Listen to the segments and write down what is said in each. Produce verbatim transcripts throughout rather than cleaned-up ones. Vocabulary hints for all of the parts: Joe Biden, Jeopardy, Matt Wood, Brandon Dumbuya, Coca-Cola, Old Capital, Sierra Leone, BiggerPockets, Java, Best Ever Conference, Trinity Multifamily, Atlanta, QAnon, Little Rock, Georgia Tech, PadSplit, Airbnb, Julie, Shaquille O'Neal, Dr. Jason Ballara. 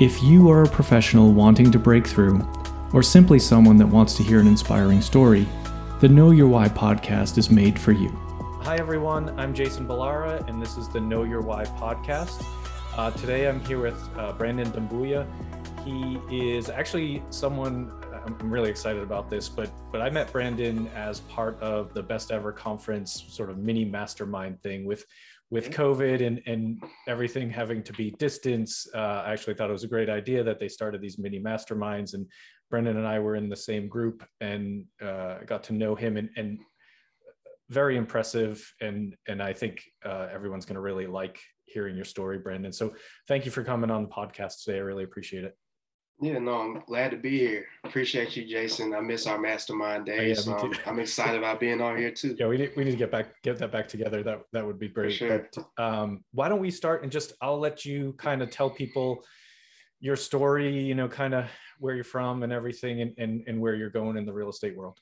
If you are a professional wanting to break through, or simply someone that wants to hear an inspiring story, the Know Your Why podcast is made for you. Hi everyone, I'm Jason Ballara, and this is the Know Your Why podcast. Uh, today I'm here with uh, Brandon Dumbuya. He is actually someone, I'm really excited about this, but but I met Brandon as part of the Best Ever Conference sort of mini mastermind thing with with COVID and, and everything having to be distance. Uh, I actually thought it was a great idea that they started these mini masterminds, and Brandon and I were in the same group and uh, got to know him and, and very impressive. And, and I think uh, everyone's going to really like hearing your story, Brandon. So thank you for coming on the podcast today. I really appreciate it. Yeah, no, I'm glad to be here. Appreciate you, Jason. I miss our mastermind days. Oh, yeah, so I'm, I'm excited about being on here too. Yeah, we need we need to get back get that back together. That that would be great. For sure. But, um, why don't we start and just I'll let you kind of tell people your story, you know, kind of where you're from and everything, and, and and where you're going in the real estate world.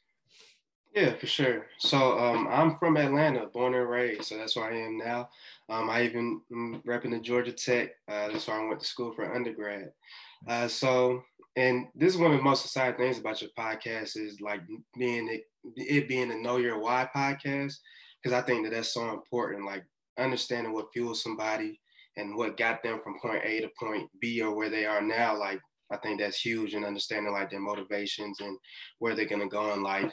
Yeah, for sure. So um, I'm from Atlanta, born and raised. So that's where I am now. Um, I even am repping the Georgia Tech. Uh, that's where I went to school for undergrad. Uh, so, and this is one of the most exciting things about your podcast is like being it, it being a Know Your Why podcast, because I think that that's so important, like understanding what fuels somebody and what got them from point A to point B or where they are now. Like, I think that's huge, and understanding like their motivations and where they're going to go in life.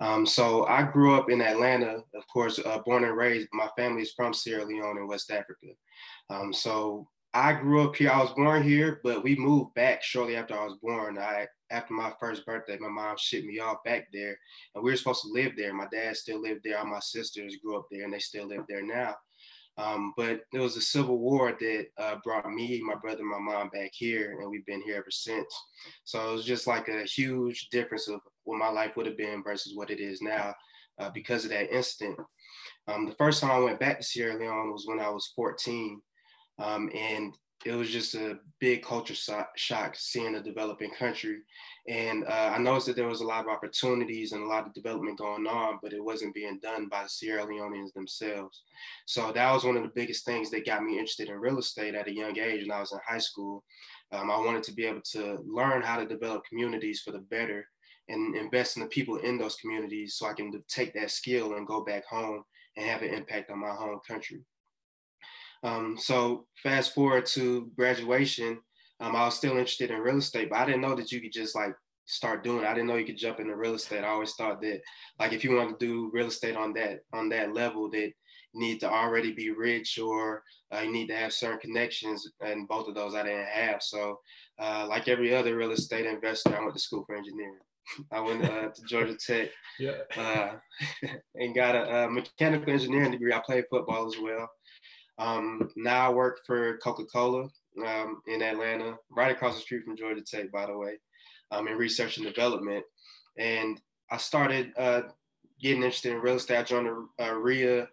Um, so I grew up in Atlanta, of course, uh, born and raised. My family is from Sierra Leone in West Africa. Um, so I grew up here. I was born here, but we moved back shortly after I was born. I, after my first birthday, my mom shipped me off back there, and we were supposed to live there. My dad still lived there. All my sisters grew up there, and they still live there now. Um, but there was a civil war that uh, brought me, my brother, and my mom back here, and we've been here ever since. So it was just like a huge difference of what my life would have been versus what it is now uh, because of that incident. Um, the first time I went back to Sierra Leone was when I was fourteen, um, and it was just a big culture so- shock seeing a developing country. And uh, I noticed that there was a lot of opportunities and a lot of development going on, but it wasn't being done by the Sierra Leoneans themselves. So that was one of the biggest things that got me interested in real estate at a young age when I was in high school. Um, I wanted to be able to learn how to develop communities for the better and invest in the people in those communities so I can take that skill and go back home and have an impact on my home country. Um, so fast forward to graduation, um, I was still interested in real estate, but I didn't know that you could just like start doing it. I didn't know you could jump into real estate. I always thought that like, if you want to do real estate on that, on that level, that you need to already be rich or uh, you need to have certain connections, and both of those I didn't have. So, uh, like every other real estate investor, I went to school for engineering. I went uh, to Georgia Tech yeah. uh, and got a, a mechanical engineering degree. I played football as well. Um, now I work for Coca-Cola um, in Atlanta, right across the street from Georgia Tech, by the way, um, in research and development. And I started uh, getting interested in real estate. I joined uh, R I A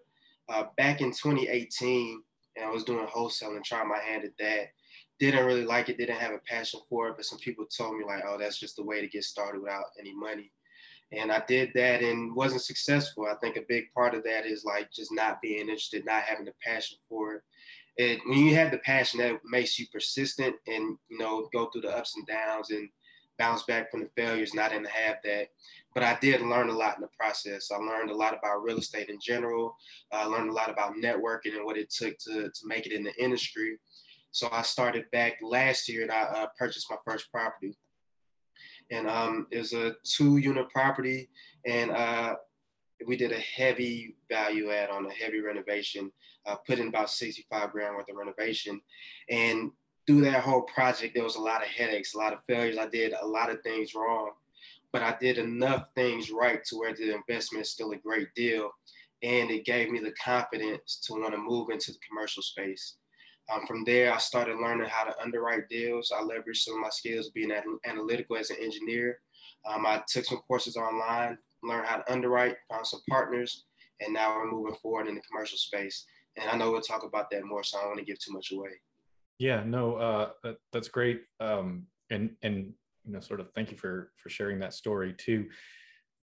uh, back in twenty eighteen, and I was doing wholesaling, trying my hand at that. Didn't really like it, didn't have a passion for it, but some people told me like, oh, that's just the way to get started without any money. And I did that and wasn't successful. I think a big part of that is like just not being interested, not having the passion for it. And when you have the passion, that makes you persistent and, you know, go through the ups and downs and bounce back from the failures. And I didn't have that. But I did learn a lot in the process. I learned a lot about real estate in general. I learned a lot about networking and what it took to, to make it in the industry. So I started back last year and I uh, purchased my first property. And um, it was a two-unit property, and uh, we did a heavy value add on a heavy renovation, uh, put in about sixty-five grand worth of renovation. And through that whole project, there was a lot of headaches, a lot of failures. I did a lot of things wrong, but I did enough things right to where the investment is still a great deal, and it gave me the confidence to want to move into the commercial space. Um, from there, I started learning how to underwrite deals. I leveraged some of my skills being analytical as an engineer. Um, I took some courses online, learned how to underwrite, found some partners, and now we're moving forward in the commercial space. And I know we'll talk about that more, so I don't want to give too much away. Yeah, no, uh, that, that's great. Um, and, and, you know, sort of thank you for, for sharing that story too.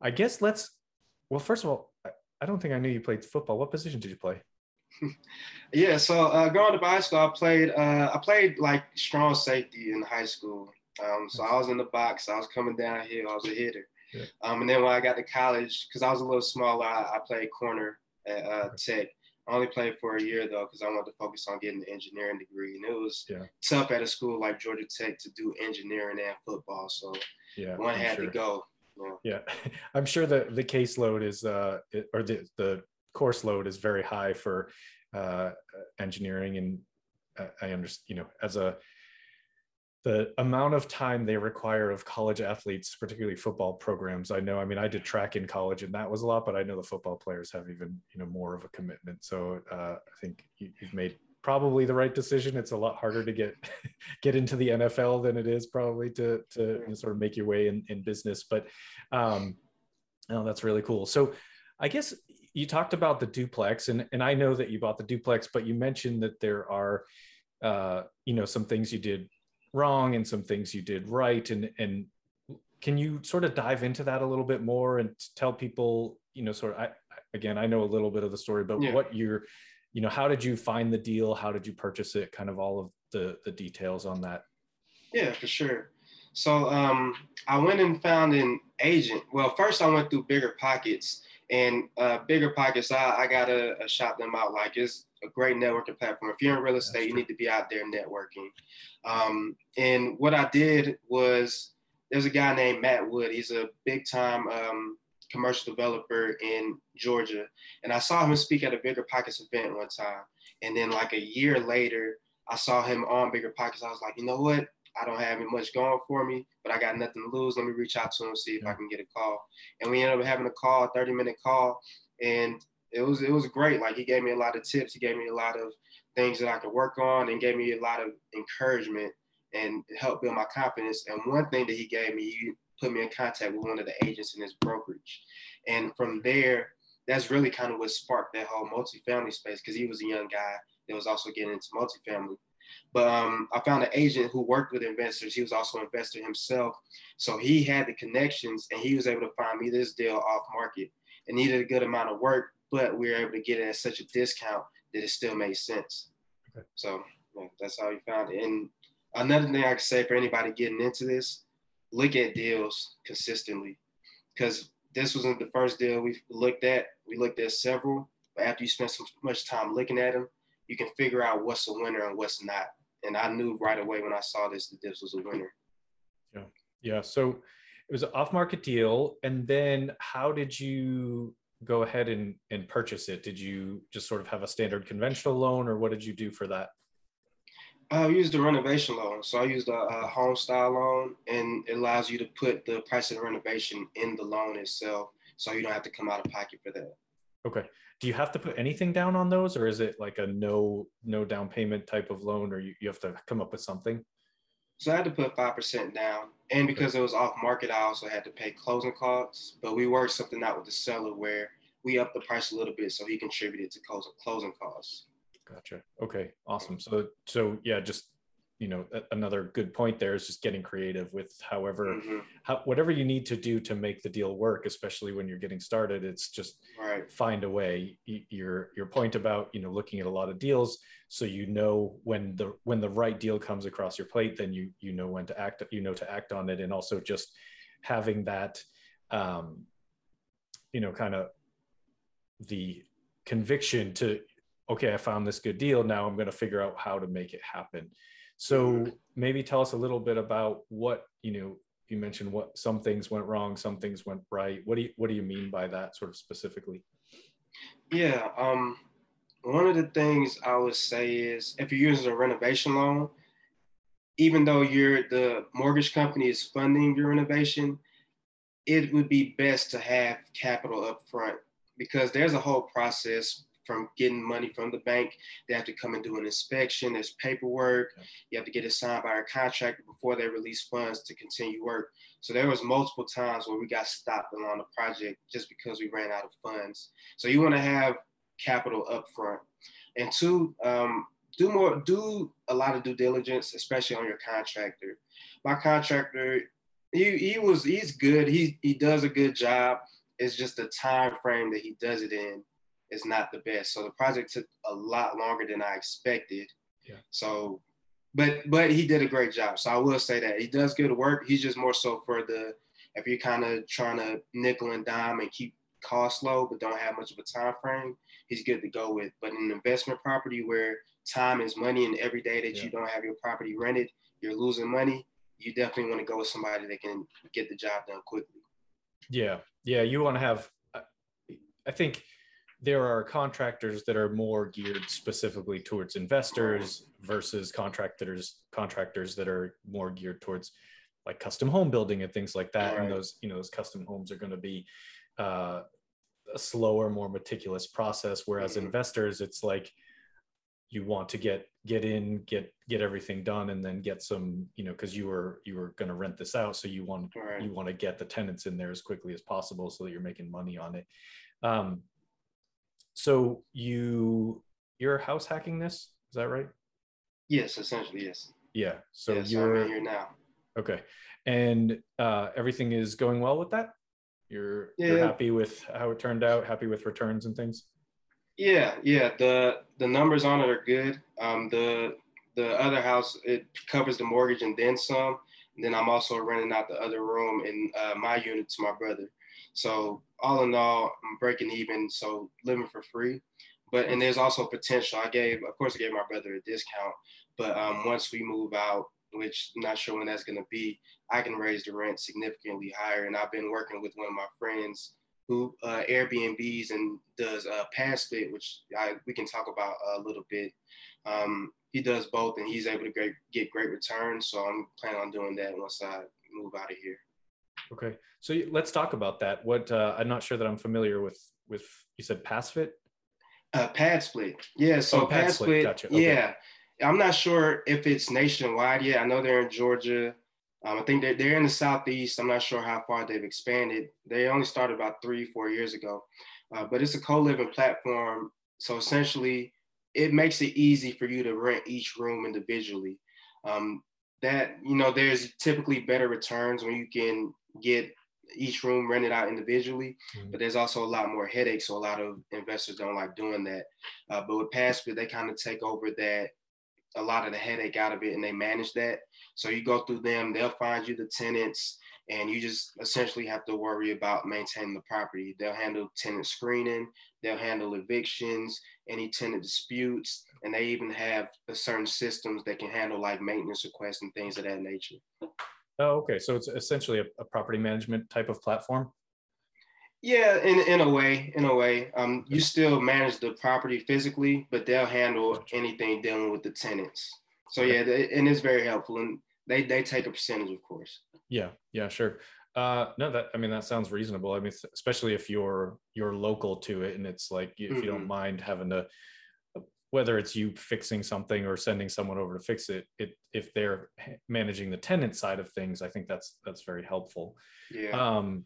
I guess let's, well, first of all, I don't think I knew you played football. What position did you play? Yeah, so uh, growing up in high school, I played, uh, I played like strong safety in high school. Um, so I was in the box, I was coming down here, I was a hitter. Yeah. Um, and then when I got to college, because I was a little smaller, I, I played corner at uh, okay. Tech. I only played for a year though, because I wanted to focus on getting an engineering degree. And it was yeah. tough at a school like Georgia Tech to do engineering and football. So yeah, one I'm had sure. to go. Yeah. yeah, I'm sure the the caseload is, uh, or the, the course load is very high for uh, engineering. And I, I understand, you know, as a, the amount of time they require of college athletes, particularly football programs. I know, I mean, I did track in college and that was a lot, but I know the football players have even, you know, more of a commitment. So uh, I think you, you've made probably the right decision. It's a lot harder to get, get into the N F L than it is probably to, to you know, sort of make your way in, in business. But um, no, that's really cool. So I guess you talked about the duplex and, and I know that you bought the duplex, but you mentioned that there are, uh, you know, some things you did wrong and some things you did right. And, and can you sort of dive into that a little bit more and tell people, you know, sort of, I, again, I know a little bit of the story, but yeah. what you're, you know, how did you find the deal? How did you purchase it? Kind of all of the, the details on that. Yeah, for sure. So um, I went and found an agent. Well, first I went through BiggerPockets and uh, BiggerPockets, I, I got to shop them out. Like it's a great networking platform. If you're in real estate, you need to be out there networking. Um, and what I did was, there's a guy named Matt Wood. He's a big time um, commercial developer in Georgia. And I saw him speak at a BiggerPockets event one time. And then like a year later, I saw him on BiggerPockets. I was like, you know what? I don't have much going for me, but I got nothing to lose. Let me reach out to him, see if I can get a call. And we ended up having a call, a thirty minute call. And It was it was great. Like he gave me a lot of tips. He gave me a lot of things that I could work on, and gave me a lot of encouragement and helped build my confidence. And one thing that he gave me, he put me in contact with one of the agents in his brokerage. And from there, that's really kind of what sparked that whole multifamily space, because he was a young guy that was also getting into multifamily. But um, I found an agent who worked with investors. He was also an investor himself, so he had the connections, and he was able to find me this deal off market. It needed a good amount of work, but we were able to get it at such a discount that it still made sense. Okay. So yeah, that's how we found it. And another thing I could say for anybody getting into this, look at deals consistently, because this wasn't the first deal we looked at. We looked at several, but after you spend so much time looking at them, you can figure out what's a winner and what's not. And I knew right away when I saw this, that this was a winner. Yeah. Yeah. So it was an off-market deal. And then how did you go ahead and, and purchase it? Did you just sort of have a standard conventional loan, or what did you do for that? I used a renovation loan. So I used a, a home style loan, and it allows you to put the price of the renovation in the loan itself. So you don't have to come out of pocket for that. Okay. Do you have to put anything down on those, or is it like a no, no down payment type of loan, or you, you have to come up with something? So I had to put five percent down. And because it was off market, I also had to pay closing costs, but we worked something out with the seller where we upped the price a little bit, so he contributed to closing costs. Gotcha. Okay. Awesome. So, so yeah, just, you know, another good point there is just getting creative with however, mm-hmm. how, whatever you need to do to make the deal work, especially when you're getting started, it's just right. find a way. Your, your point about, you know, looking at a lot of deals, so you know when the, when the right deal comes across your plate, then you, you know when to act, you know, to act on it. And also just having that, um, you know, kind of the conviction to, okay, I found this good deal. Now I'm going to figure out how to make it happen. So maybe tell us a little bit about what, you know, you mentioned what some things went wrong, some things went right. What do you, what do you mean by that sort of specifically? Yeah. Um, one of the things I would say is if you're using a renovation loan, even though you're the mortgage company is funding your renovation, it would be best to have capital up front, because there's a whole process from getting money from the bank. They have to come and do an inspection. There's paperwork. Okay. You have to get it signed by a contractor before they release funds to continue work. So there was multiple times where we got stopped along the project just because we ran out of funds. So you want to have capital up front. And two, um, do more, do a lot of due diligence, especially on your contractor. My contractor, he, he was, he's good. He, he does a good job. It's just the time frame that he does it in is not the best. So the project took a lot longer than I expected. Yeah. So, but, but he did a great job. So I will say that he does good work. He's just more so for the, if you're kind of trying to nickel and dime and keep costs low, but don't have much of a time frame, he's good to go with. But in an investment property where time is money, and every day that yeah. you don't have your property rented, you're losing money, you definitely want to go with somebody that can get the job done quickly. Yeah. Yeah. You want to have, I think there are contractors that are more geared specifically towards investors versus contractors, contractors that are more geared towards like custom home building and things like that. Right. And those, you know, those custom homes are going to be uh, a slower, more meticulous process. Whereas mm-hmm. investors, it's like, you want to get, get in, get, get everything done, and then get some, you know, cause you were, you were going to rent this out. So you want, right. you want to get the tenants in there as quickly as possible so that you're making money on it. Um, so you, you're house hacking this, is that right? Yes, essentially. Yes. Yeah. So yes, you're I'm here now. Okay. And, uh, everything is going well with that. You're, yeah. you're happy with how it turned out, happy with returns and things. Yeah, yeah. The the numbers on it are good. Um, the the other house, it covers the mortgage and then some. And then I'm also renting out the other room in uh, my unit to my brother. So all in all, I'm breaking even. So living for free. But and there's also potential. I gave, of course, I gave my brother a discount. But um, once we move out, which I'm not sure when that's gonna be, I can raise the rent significantly higher. And I've been working with one of my friends who uh, Airbnbs and does uh, PadSplit, which I, we can talk about a little bit. Um, he does both, and he's able to great, get great returns. So I'm planning on doing that once I move out of here. Okay, so let's talk about that. What uh, I'm not sure that I'm familiar with. With you said PadSplit? Uh, PadSplit, yeah. So oh, PadSplit, PadSplit gotcha. Okay. Yeah. I'm not sure if it's nationwide yet. I know they're in Georgia. Um, I think they're, they're in the Southeast. I'm not sure how far they've expanded. They only started about three, four years ago. Uh, but it's a co-living platform. So essentially, it makes it easy for you to rent each room individually. Um, that, you know, there's typically better returns when you can get each room rented out individually, mm-hmm. but there's also a lot more headaches. So a lot of investors don't like doing that. Uh, but with PadSplit, they kind of take over that, a lot of the headache out of it, and they manage that. So you go through them, they'll find you the tenants, and you just essentially have to worry about maintaining the property. They'll handle tenant screening, they'll handle evictions, any tenant disputes, and they even have a certain systems that can handle like maintenance requests and things of that nature. Oh, okay. So it's essentially a, a property management type of platform? Yeah, in, in a way, in a way. Um, you still manage the property physically, but they'll handle anything dealing with the tenants. So yeah, they, and it's very helpful. And they, they take a percentage, of course. Yeah, yeah, sure. Uh, no, that, I mean, that sounds reasonable. I mean, especially if you're, you're local to it, and it's like, if mm-hmm. you don't mind having to, whether it's you fixing something or sending someone over to fix it, it if they're managing the tenant side of things, I think that's, that's very helpful. Yeah. Um,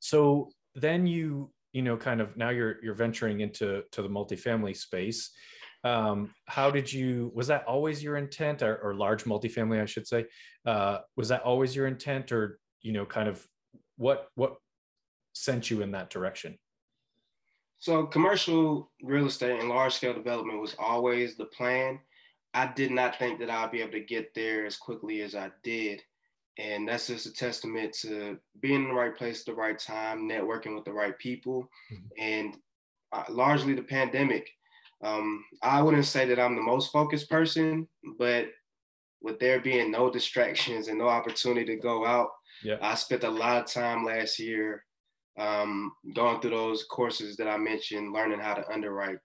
So then you, you know, kind of now you're, you're venturing into to the multifamily space. Um, how did you, was that always your intent, or, or large multifamily, I should say, uh, was that always your intent, or, you know, kind of what, what sent you in that direction? So commercial real estate and large scale development was always the plan. I did not think that I'd be able to get there as quickly as I did. And that's just a testament to being in the right place at the right time, networking with the right people, mm-hmm. and uh, largely the pandemic. Um, I wouldn't say that I'm the most focused person, but with there being no distractions and no opportunity to go out, yeah. I spent a lot of time last year um, going through those courses that I mentioned, learning how to underwrite.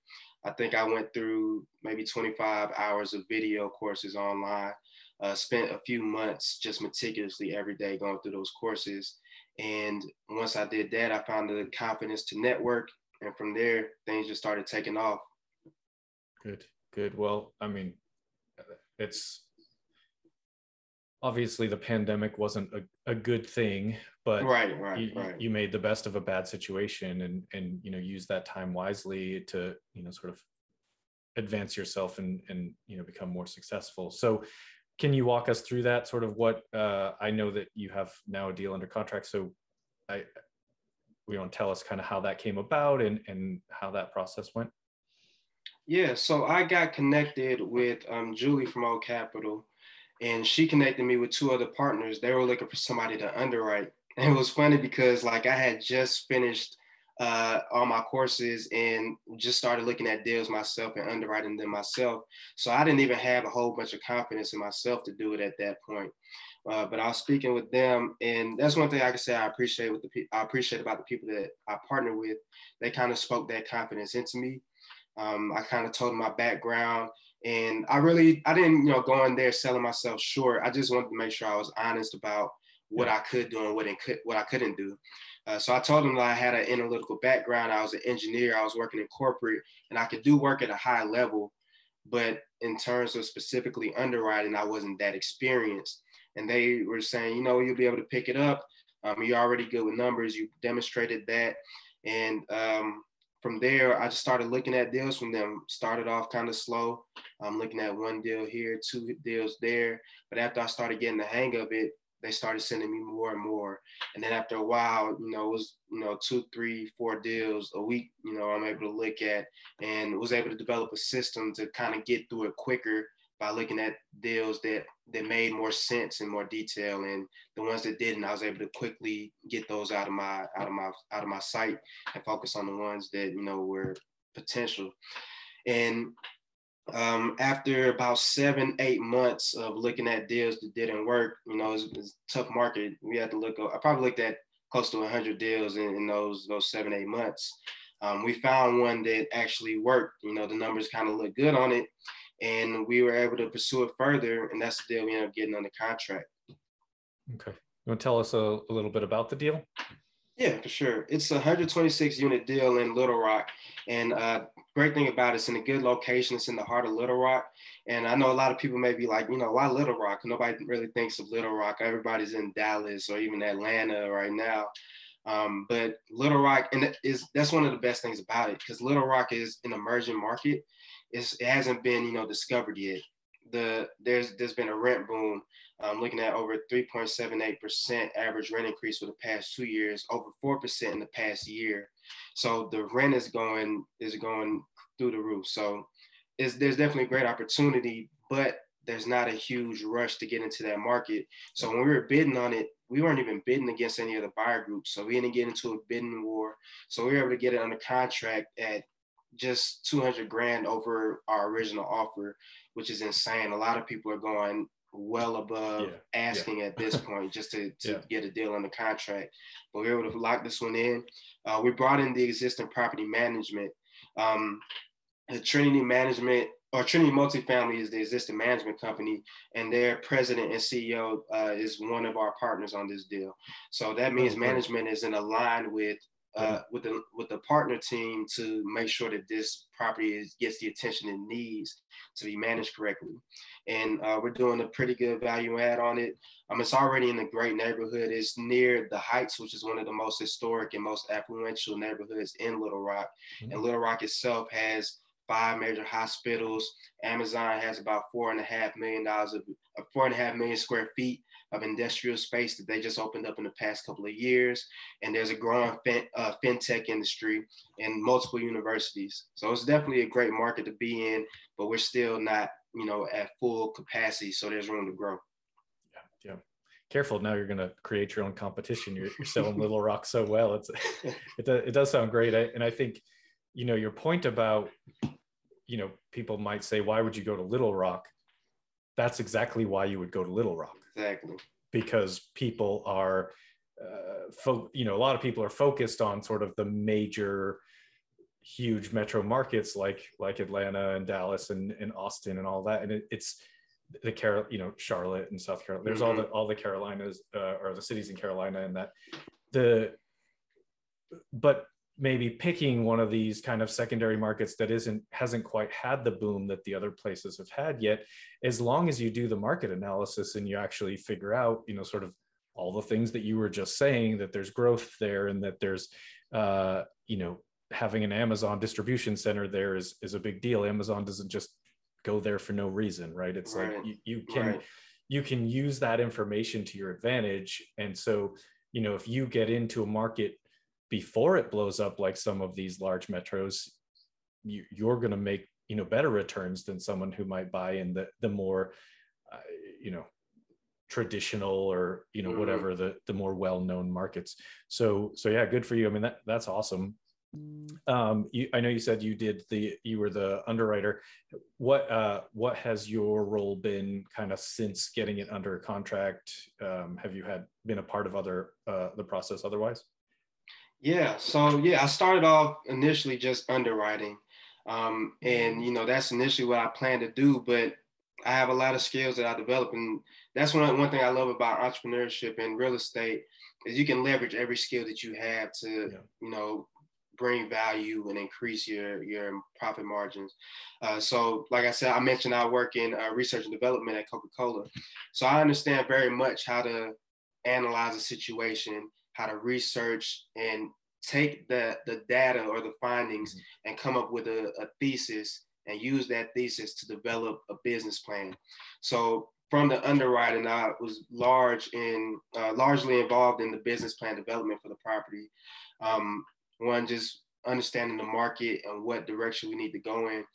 I think I went through maybe twenty-five hours of video courses online. Uh, spent a few months just meticulously every day going through those courses. And once I did that, I found the confidence to network and from there, things just started taking off. Good, good. Well, I mean, it's obviously the pandemic wasn't a, a good thing, but right, right, you, right. you made the best of a bad situation and, and, you know, use that time wisely to, you know, sort of advance yourself and, and, you know, become more successful. So can you walk us through that sort of what, uh, I know that you have now a deal under contract. So I, we want to tell us kind of how that came about and, and how that process went. Yeah. So I got connected with um, Julie from Old Capital. And she connected me with two other partners. They were looking for somebody to underwrite. And it was funny because like I had just finished uh, all my courses and just started looking at deals myself and underwriting them myself. So I didn't even have a whole bunch of confidence in myself to do it at that point. Uh, but I was speaking with them. And that's one thing I can say I appreciate with the pe- I appreciate about the people that I partner with. They kind of spoke that confidence into me. Um, I kind of told them my background. And I really, I didn't, you know, go in there selling myself short. I just wanted to make sure I was honest about what yeah. I could do and what, it could, what I couldn't do. Uh, so I told them that I had an analytical background. I was an engineer. I was working in corporate and I could do work at a high level. But in terms of specifically underwriting, I wasn't that experienced. And they were saying, you know, you'll be able to pick it up. Um, you're already good with numbers. You demonstrated that. And, um, From there, I just started looking at deals from them. Started off kind of slow. I'm looking at one deal here, two deals there. But after I started getting the hang of it, they started sending me more and more. And then after a while, you know, it was, you know, two, three, four deals a week, you know, I'm able to look at and was able to develop a system to kind of get through it quicker by looking at deals that, that made more sense and more detail. And the ones that didn't, I was able to quickly get those out of my, out of my, out of my sight and focus on the ones that, you know, were potential. And um, after about seven, eight months of looking at deals that didn't work, you know, it's it a tough market. We had to look, I probably looked at close to one hundred deals in, in those, those seven, eight months. Um, we found one that actually worked, you know, the numbers kind of looked good on it. And we were able to pursue it further, and that's the deal we ended up getting under contract. Okay. You want to tell us a, a little bit about the deal? Yeah, for sure. It's a one hundred twenty-six unit deal in Little Rock. And uh, great thing about it, it's in a good location. It's in the heart of Little Rock. And I know a lot of people may be like, you know, why Little Rock? Nobody really thinks of Little Rock. Everybody's in Dallas or even Atlanta right now. Um, but Little Rock, and is that's one of the best things about it, because Little Rock is an emerging market. It's, it hasn't been, you know, discovered yet. The there's there's been a rent boom. I'm um, looking at over three point seven eight percent average rent increase for the past two years, over four percent in the past year. So the rent is going is going through the roof. So it's, there's definitely a great opportunity, but there's not a huge rush to get into that market. So when we were bidding on it, we weren't even bidding against any of the buyer groups. So we didn't get into a bidding war. So we were able to get it under contract at just two hundred grand over our original offer, which is insane. A lot of people are going well above yeah, asking yeah. at this point just to, to yeah. get a deal under contract. But we were able to lock this one in. Uh, we brought in the existing property management. Um, the Trinity Management or Trinity Multifamily is the existing management company, and their president and C E O uh, is one of our partners on this deal. So that means management is in aligned with Uh, with the with the partner team to make sure that this property is, gets the attention it needs to be managed correctly. And uh, we're doing a pretty good value add on it. Um, it's already in a great neighborhood. It's near the Heights, which is one of the most historic and most affluential neighborhoods in Little Rock. Mm-hmm. And Little Rock itself has five major hospitals. Amazon has about four and a half million dollars of uh, four and a half million square feet of industrial space that they just opened up in the past couple of years. And there's a growing fin- uh, fintech industry and multiple universities. So it's definitely a great market to be in, but we're still not, you know, at full capacity. So there's room to grow. Yeah, yeah. Careful. Now you're going to create your own competition. You're, you're selling Little Rock so well. It's, it, does, it does sound great. I, and I think, you know, your point about, you know, people might say, why would you go to Little Rock? That's exactly why you would go to Little Rock. Exactly. Because people are, uh, fo- you know, a lot of people are focused on sort of the major, huge metro markets like like Atlanta and Dallas and, and Austin and all that. And it, it's the Carol, you know, Charlotte and South Carolina. There's mm-hmm. all the all the Carolinas uh, or the cities in Carolina and that the. But maybe picking one of these kind of secondary markets that isn't hasn't quite had the boom that the other places have had yet, as long as you do the market analysis and you actually figure out, you know, sort of all the things that you were just saying, that there's growth there and that there's, uh, you know, having an Amazon distribution center there is, is a big deal. Amazon doesn't just go there for no reason, right? It's right. like you, you can right. you can use that information to your advantage. And so, you know, if you get into a market before it blows up like some of these large metros, you, you're going to make, you know, better returns than someone who might buy in the, the more, uh, you know, traditional or, you know, mm-hmm. whatever the, the more well-known markets. So, so yeah, good for you. I mean, that, that's awesome. Um, you, I know you said you did the, you were the underwriter. What, uh, what has your role been kind of since getting it under contract? Um, have you had been a part of other, uh, the process otherwise? Yeah. So yeah, I started off initially just underwriting. Um, and you know, that's initially what I planned to do, but I have a lot of skills that I develop. And that's one, one thing I love about entrepreneurship and real estate is you can leverage every skill that you have to, yeah. you know, bring value and increase your, your profit margins. Uh, so like I said, I mentioned I work in uh, research and development at Coca-Cola. So I understand very much how to analyze a situation, how to research and take the, the data or the findings mm-hmm. and come up with a, a thesis and use that thesis to develop a business plan. So from the underwriting, I was large in, uh, largely involved in the business plan development for the property. Um, One, just understanding the market and what direction we need to go in.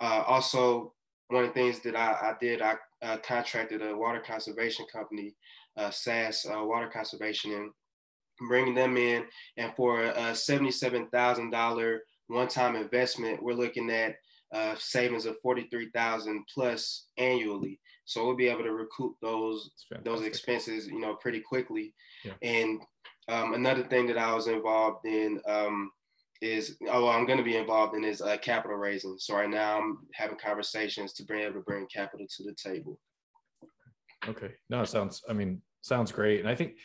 Uh, also, one of the things that I, I did, I uh, contracted a water conservation company, uh, S A S uh, Water Conservation, and bringing them in. And for a seventy-seven thousand dollar one-time investment, we're looking at uh, savings of forty-three thousand dollars plus annually. So we'll be able to recoup those those expenses, you know, pretty quickly. Yeah. And Um, another thing that I was involved in um, is, oh, I'm going to be involved in is uh, capital raising. So right now I'm having conversations to be able to bring capital to the table. Okay. No, it sounds, I mean, sounds great. And I think,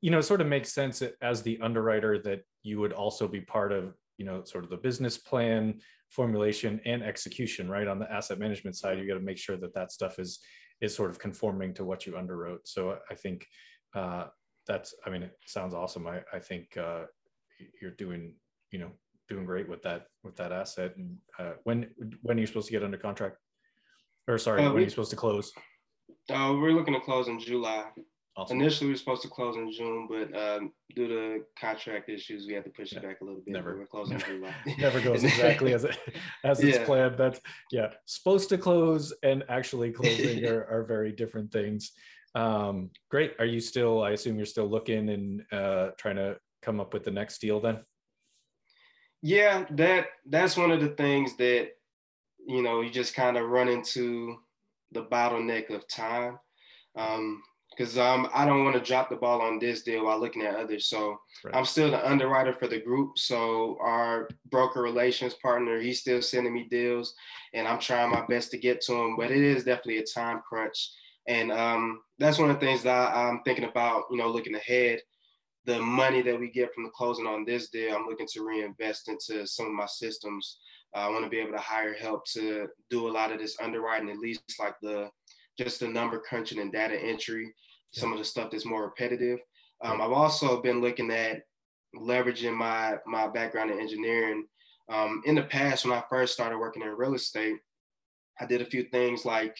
you know, it sort of makes sense as the underwriter that you would also be part of, you know, sort of the business plan formulation and execution, right? On the asset management side, you got to make sure that that stuff is, is sort of conforming to what you underwrote. So I think, uh, that's, I mean, it sounds awesome. I, I think uh, you're doing, you know, doing great with that, with that asset. And uh, when, when are you supposed to get under contract? Or sorry, uh, when we, are you supposed to close? Uh, we're looking to close in July. Awesome. Initially, we were supposed to close in June, but um, due to contract issues, we had to push yeah. it back a little bit. Never, we're closing never, in July. Never goes exactly as, it, as yeah. it's planned. That's, yeah, supposed to close and actually closing are, are very different things. Um, great. Are you still, I assume you're still looking and, uh, trying to come up with the next deal then? Yeah, that, that's one of the things that, you know, you just kind of run into the bottleneck of time. Um, cause, um, I don't want to drop the ball on this deal while looking at others. So right. I'm still the underwriter for the group. So our broker relations partner, he's still sending me deals and I'm trying my best to get to him, but it is definitely a time crunch. And um, that's one of the things that I, I'm thinking about, you know, looking ahead, the money that we get from the closing on this deal, I'm looking to reinvest into some of my systems. Uh, I want to be able to hire help to do a lot of this underwriting, at least like the, just the number crunching and data entry, some yeah. of the stuff that's more repetitive. Um, I've also been looking at leveraging my, my background in engineering. Um, in the past, when I first started working in real estate, I did a few things like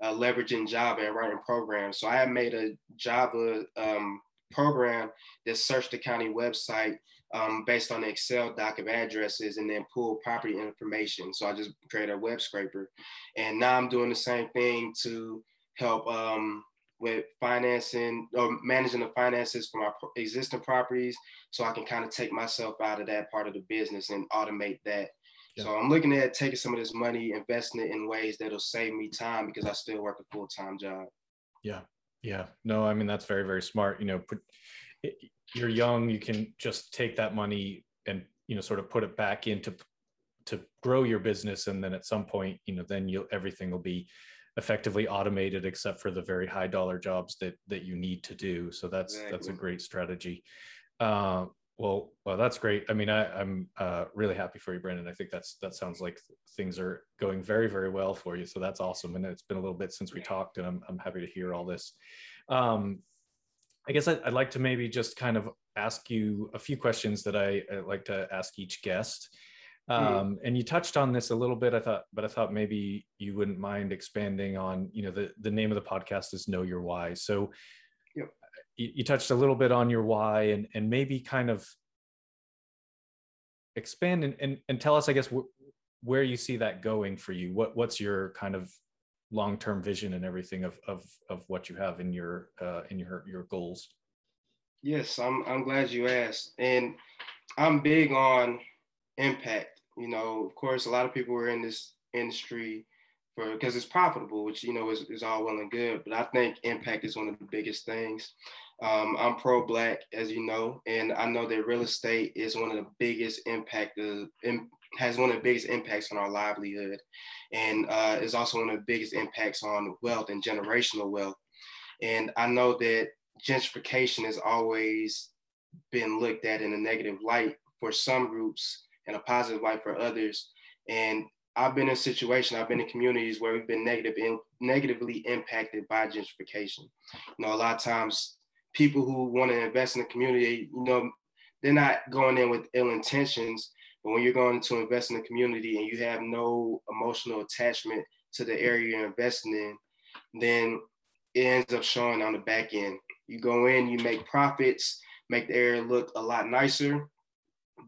Uh, leveraging Java and writing programs. So I had made a Java um, program that searched the county website um, based on the Excel doc of addresses and then pulled property information. So I just created a web scraper. And now I'm doing the same thing to help um, with financing or managing the finances for my existing properties. So I can kind of take myself out of that part of the business and automate that. So I'm looking at taking some of this money, investing it in ways that'll save me time because I still work a full-time job. Yeah. Yeah. No, I mean, that's very, very smart. You know, put, you're young, you can just take that money and, you know, sort of put it back into to grow your business. And then at some point, you know, then you'll, everything will be effectively automated except for the very high dollar jobs that, that you need to do. So that's, exactly. that's a great strategy. Uh, Well, well, that's great. I mean, I, I'm uh, really happy for you, Brandon. I think that's that sounds like things are going very, very well for you. So that's awesome. And it's been a little bit since we talked, and I'm, I'm happy to hear all this. Um, I guess I'd, I'd like to maybe just kind of ask you a few questions that I, I like to ask each guest. Um, mm. And you touched on this a little bit, I thought, but I thought maybe you wouldn't mind expanding on, you know, the, the name of the podcast is Know Your Why. So yep. you, you touched a little bit on your why, and, and maybe kind of expand and, and, and tell us, I guess, wh- where you see that going for you. What, what's your kind of long-term vision and everything of, of, of what you have in your, uh, in your, your goals? Yes. I'm, I'm glad you asked. And I'm big on impact. You know, of course, a lot of people are in this industry for because it's profitable, which, you know, is, is all well and good. But I think impact is one of the biggest things. Um, I'm pro-Black, as you know, and I know that real estate is one of the biggest impact, uh, in, has one of the biggest impacts on our livelihood, and uh, is also one of the biggest impacts on wealth and generational wealth. And I know that gentrification has always been looked at in a negative light for some groups, and a positive light for others. And I've been in situations, I've been in communities where we've been negative in, negatively impacted by gentrification. You know, a lot of times people who want to invest in the community, you know, they're not going in with ill intentions, but when you're going to invest in the community and you have no emotional attachment to the area you're investing in, then it ends up showing on the back end. You go in, you make profits, make the area look a lot nicer,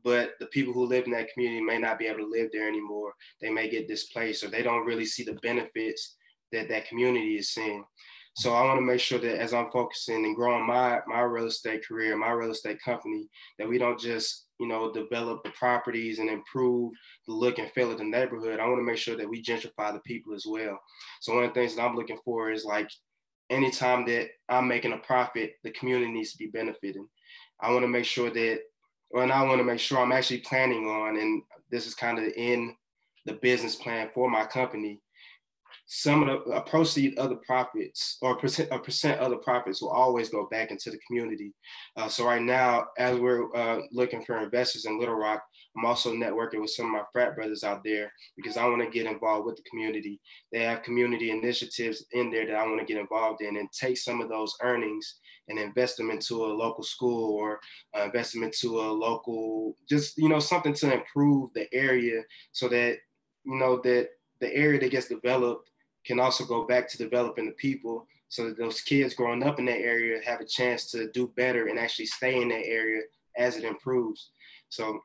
but the people who live in that community may not be able to live there anymore. They may get displaced, or they don't really see the benefits that that community is seeing. So I want to make sure that as I'm focusing and growing my, my real estate career, my real estate company, that we don't just, you know, develop the properties and improve the look and feel of the neighborhood. I want to make sure that we gentrify the people as well. So one of the things that I'm looking for is, like, anytime that I'm making a profit, the community needs to be benefiting. I want to make sure that And I want to make sure I'm actually planning on, and this is kind of in the business plan for my company, some of the a proceed of the profits or percent, a percent of the profits will always go back into the community. Uh, so right now, as we're uh, looking for investors in Little Rock, I'm also networking with some of my frat brothers out there because I want to get involved with the community. They have community initiatives in there that I want to get involved in and take some of those earnings and invest them into a local school or uh, invest them into a local, just, you know, something to improve the area so that, you know, that the area that gets developed can also go back to developing the people so that those kids growing up in that area have a chance to do better and actually stay in that area as it improves. So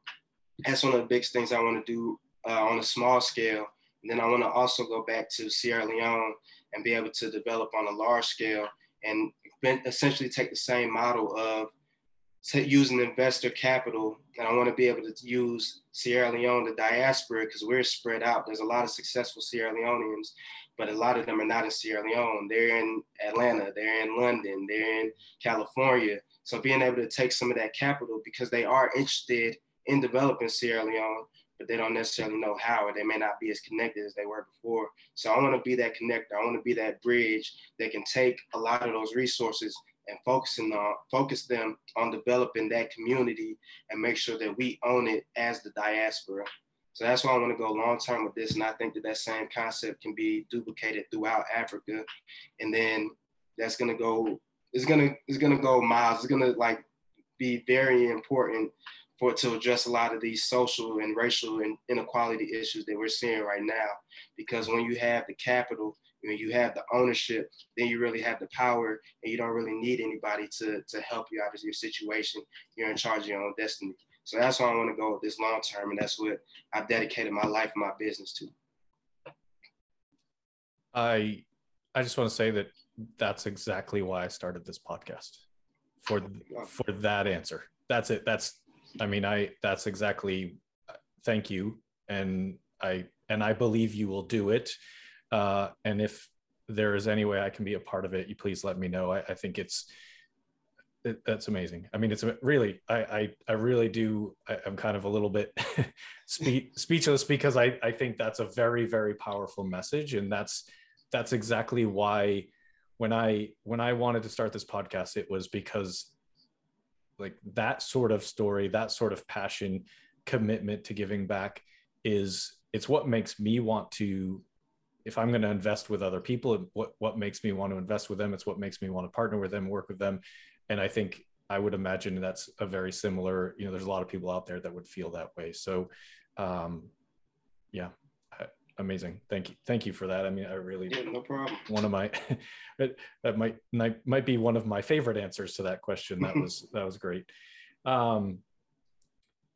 that's one of the biggest things I want to do uh, on a small scale. And then I want to also go back to Sierra Leone and be able to develop on a large scale and essentially take the same model of using investor capital. And I want to be able to use Sierra Leone, the diaspora, because we're spread out. There's a lot of successful Sierra Leoneans, but a lot of them are not in Sierra Leone. They're in Atlanta, they're in London, they're in California. So being able to take some of that capital because they are interested in developing Sierra Leone, but they don't necessarily know how, or they may not be as connected as they were before. So I want to be that connector. I want to be that bridge that can take a lot of those resources and focusing on, focus them on developing that community and make sure that we own it as the diaspora. So that's why I want to go long term with this. And I think that that same concept can be duplicated throughout Africa. And then that's going to go, it's going to, it's going to go miles. It's going to like be very important for it to address a lot of these social and racial and inequality issues that we're seeing right now. Because when you have the capital, when you have the ownership, then you really have the power and you don't really need anybody to, to help you out of your situation. You're in charge of your own destiny. So that's why I want to go with this long term, and that's what I've dedicated my life and my business to. I I just want to say that that's exactly why I started this podcast, for for that answer. That's it. That's I mean, I, that's exactly, thank you. And I, and I believe you will do it. Uh, and if there is any way I can be a part of it, you please let me know. I, I think it's, it, that's amazing. I mean, it's really, I, I, I really do. I, I'm kind of a little bit spe- speechless because I, I think that's a very, very powerful message. And that's, that's exactly why when I, when I wanted to start this podcast, it was because like that sort of story, that sort of passion, commitment to giving back is, it's what makes me want to, if I'm going to invest with other people, what, what makes me want to invest with them. It's what makes me want to partner with them, work with them. And I think I would imagine that's a very similar, you know, there's a lot of people out there that would feel that way. So, um, yeah, amazing. Thank you. Thank you for that. I mean, I really, yeah, no problem. One of my, that might, might be one of my favorite answers to that question. That was, that was great. Um,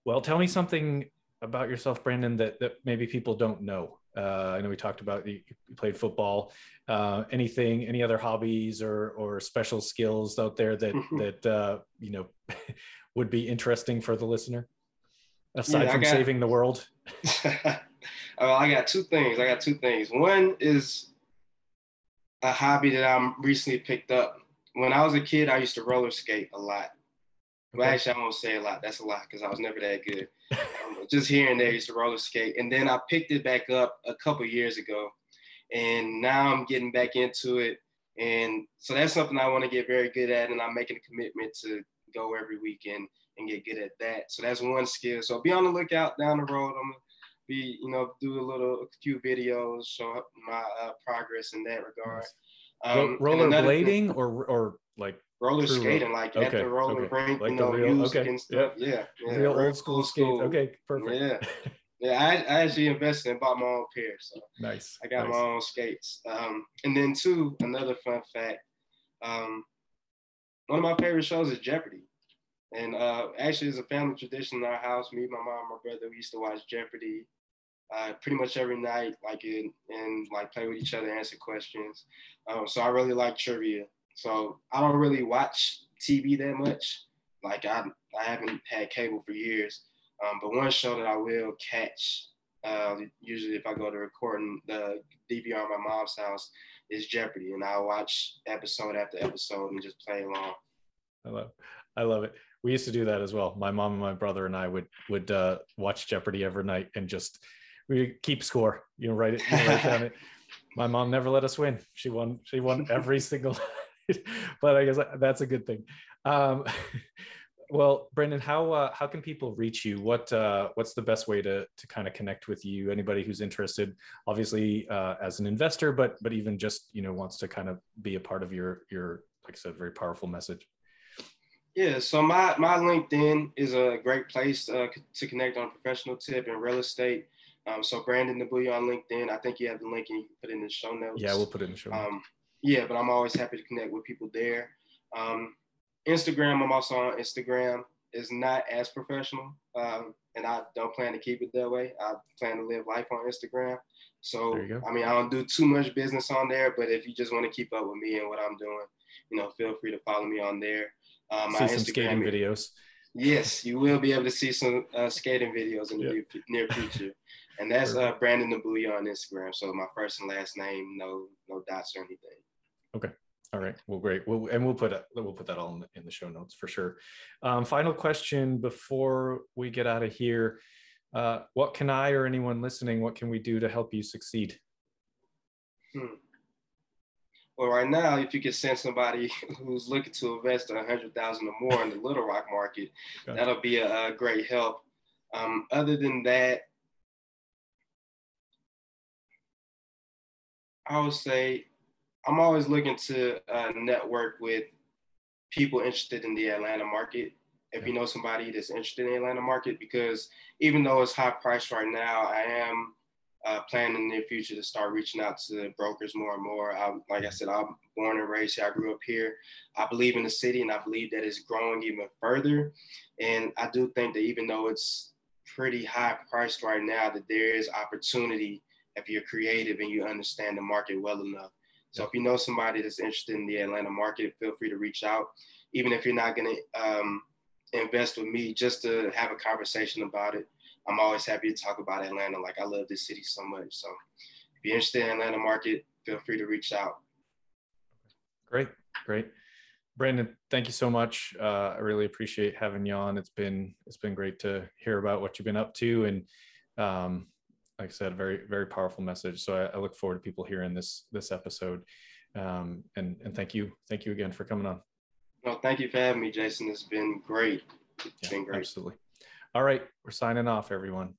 well, tell me something about yourself, Brandon, that, that maybe people don't know. Uh, I know we talked about you, you played football. Uh, anything, any other hobbies or or special skills out there that that uh, you know would be interesting for the listener? Aside yeah, from got, saving the world, uh, I got two things. I got two things. One is a hobby that I'm recently picked up. When I was a kid, I used to roller skate a lot. Well, okay. Actually, I won't say a lot. That's a lot because I was never that good. Um, just here and there, I used to roller skate. And then I picked it back up a couple years ago. And now I'm getting back into it. And so that's something I want to get very good at. And I'm making a commitment to go every weekend and get good at that. So that's one skill. So be on the lookout down the road. I'm going to be, you know, do a little, a few videos, show my uh, progress in that regard. Um, rollerblading or, or like? Roller True skating, like okay. at the roller okay. rink, like you know, real, music okay. and stuff. Yep. Yeah, yeah, real old school skate. Okay, perfect. Yeah, yeah. I, I actually invested and bought my own pair, so nice. I got nice. my own skates. Um, and then two, another fun fact. Um, one of my favorite shows is Jeopardy, and uh, actually, it's a family tradition in our house. Me, my mom, my brother, we used to watch Jeopardy uh, pretty much every night, like in, and like play with each other, answer questions. Um, so I really like trivia. So I don't really watch T V that much. Like I, I haven't had cable for years. Um, but one show that I will catch, uh, usually if I go to recording the D V R at my mom's house, is Jeopardy, and I watch episode after episode and just play along. I love, I love it. We used to do that as well. My mom and my brother and I would would uh, watch Jeopardy every night and just we keep score. You know, write it, you know, write down it. My mom never let us win. She won. She won every single. But I guess that's a good thing. Um, well, Brandon, how uh, how can people reach you? What uh, what's the best way to to kind of connect with you? Anybody who's interested, obviously uh, as an investor, but but even just you know wants to kind of be a part of your your like I said, very powerful message. Yeah. So my my LinkedIn is a great place uh, to connect on professional tip and real estate. Um, so Brandon Dumbuya on LinkedIn. I think you have the link and you can put it in the show notes. Yeah, we'll put it in the show notes. Um, Yeah, but I'm always happy to connect with people there. Um, Instagram, I'm also on Instagram. It's not as professional, um, and I don't plan to keep it that way. I plan to live life on Instagram. So, I mean, I don't do too much business on there, but if you just want to keep up with me and what I'm doing, you know, feel free to follow me on there. Um, see my some Instagram skating is, videos. Yes, you will be able to see some uh, skating videos in the yep. near, near future. And that's uh, Brandon Dumbuya on Instagram. So my first and last name, no no dots or anything. Okay. All right. Well, great. We'll, and we'll put, we'll put that all in the, in the show notes for sure. Um, final question before we get out of here. Uh, what can I or anyone listening, what can we do to help you succeed? Hmm. Well, right now, if you can send somebody who's looking to invest one hundred thousand dollars or more in the Little Rock market, okay. that'll be a, a great help. Um, other than that, I would say, I'm always looking to uh, network with people interested in the Atlanta market. If you know somebody that's interested in the Atlanta market, because even though it's high priced right now, I am uh, planning in the near future to start reaching out to brokers more and more. I, like I said, I'm born and raised here. I grew up here. I believe in the city, and I believe that it's growing even further. And I do think that even though it's pretty high priced right now, that there is opportunity if you're creative and you understand the market well enough. So if you know somebody that's interested in the Atlanta market, feel free to reach out. Even if you're not going to um, invest with me, just to have a conversation about it. I'm always happy to talk about Atlanta. Like I love this city so much. So if you're interested in the Atlanta market, feel free to reach out. Great. Great. Brandon, thank you so much. Uh, I really appreciate having you on. It's been, it's been great to hear about what you've been up to, and um, like I said, a very, very powerful message. So I, I look forward to people hearing this, this episode. Um, and, and thank you. Thank you again for coming on. Well, thank you for having me, Jason. It's been great. It's yeah, been great. Absolutely. All right. We're signing off, everyone.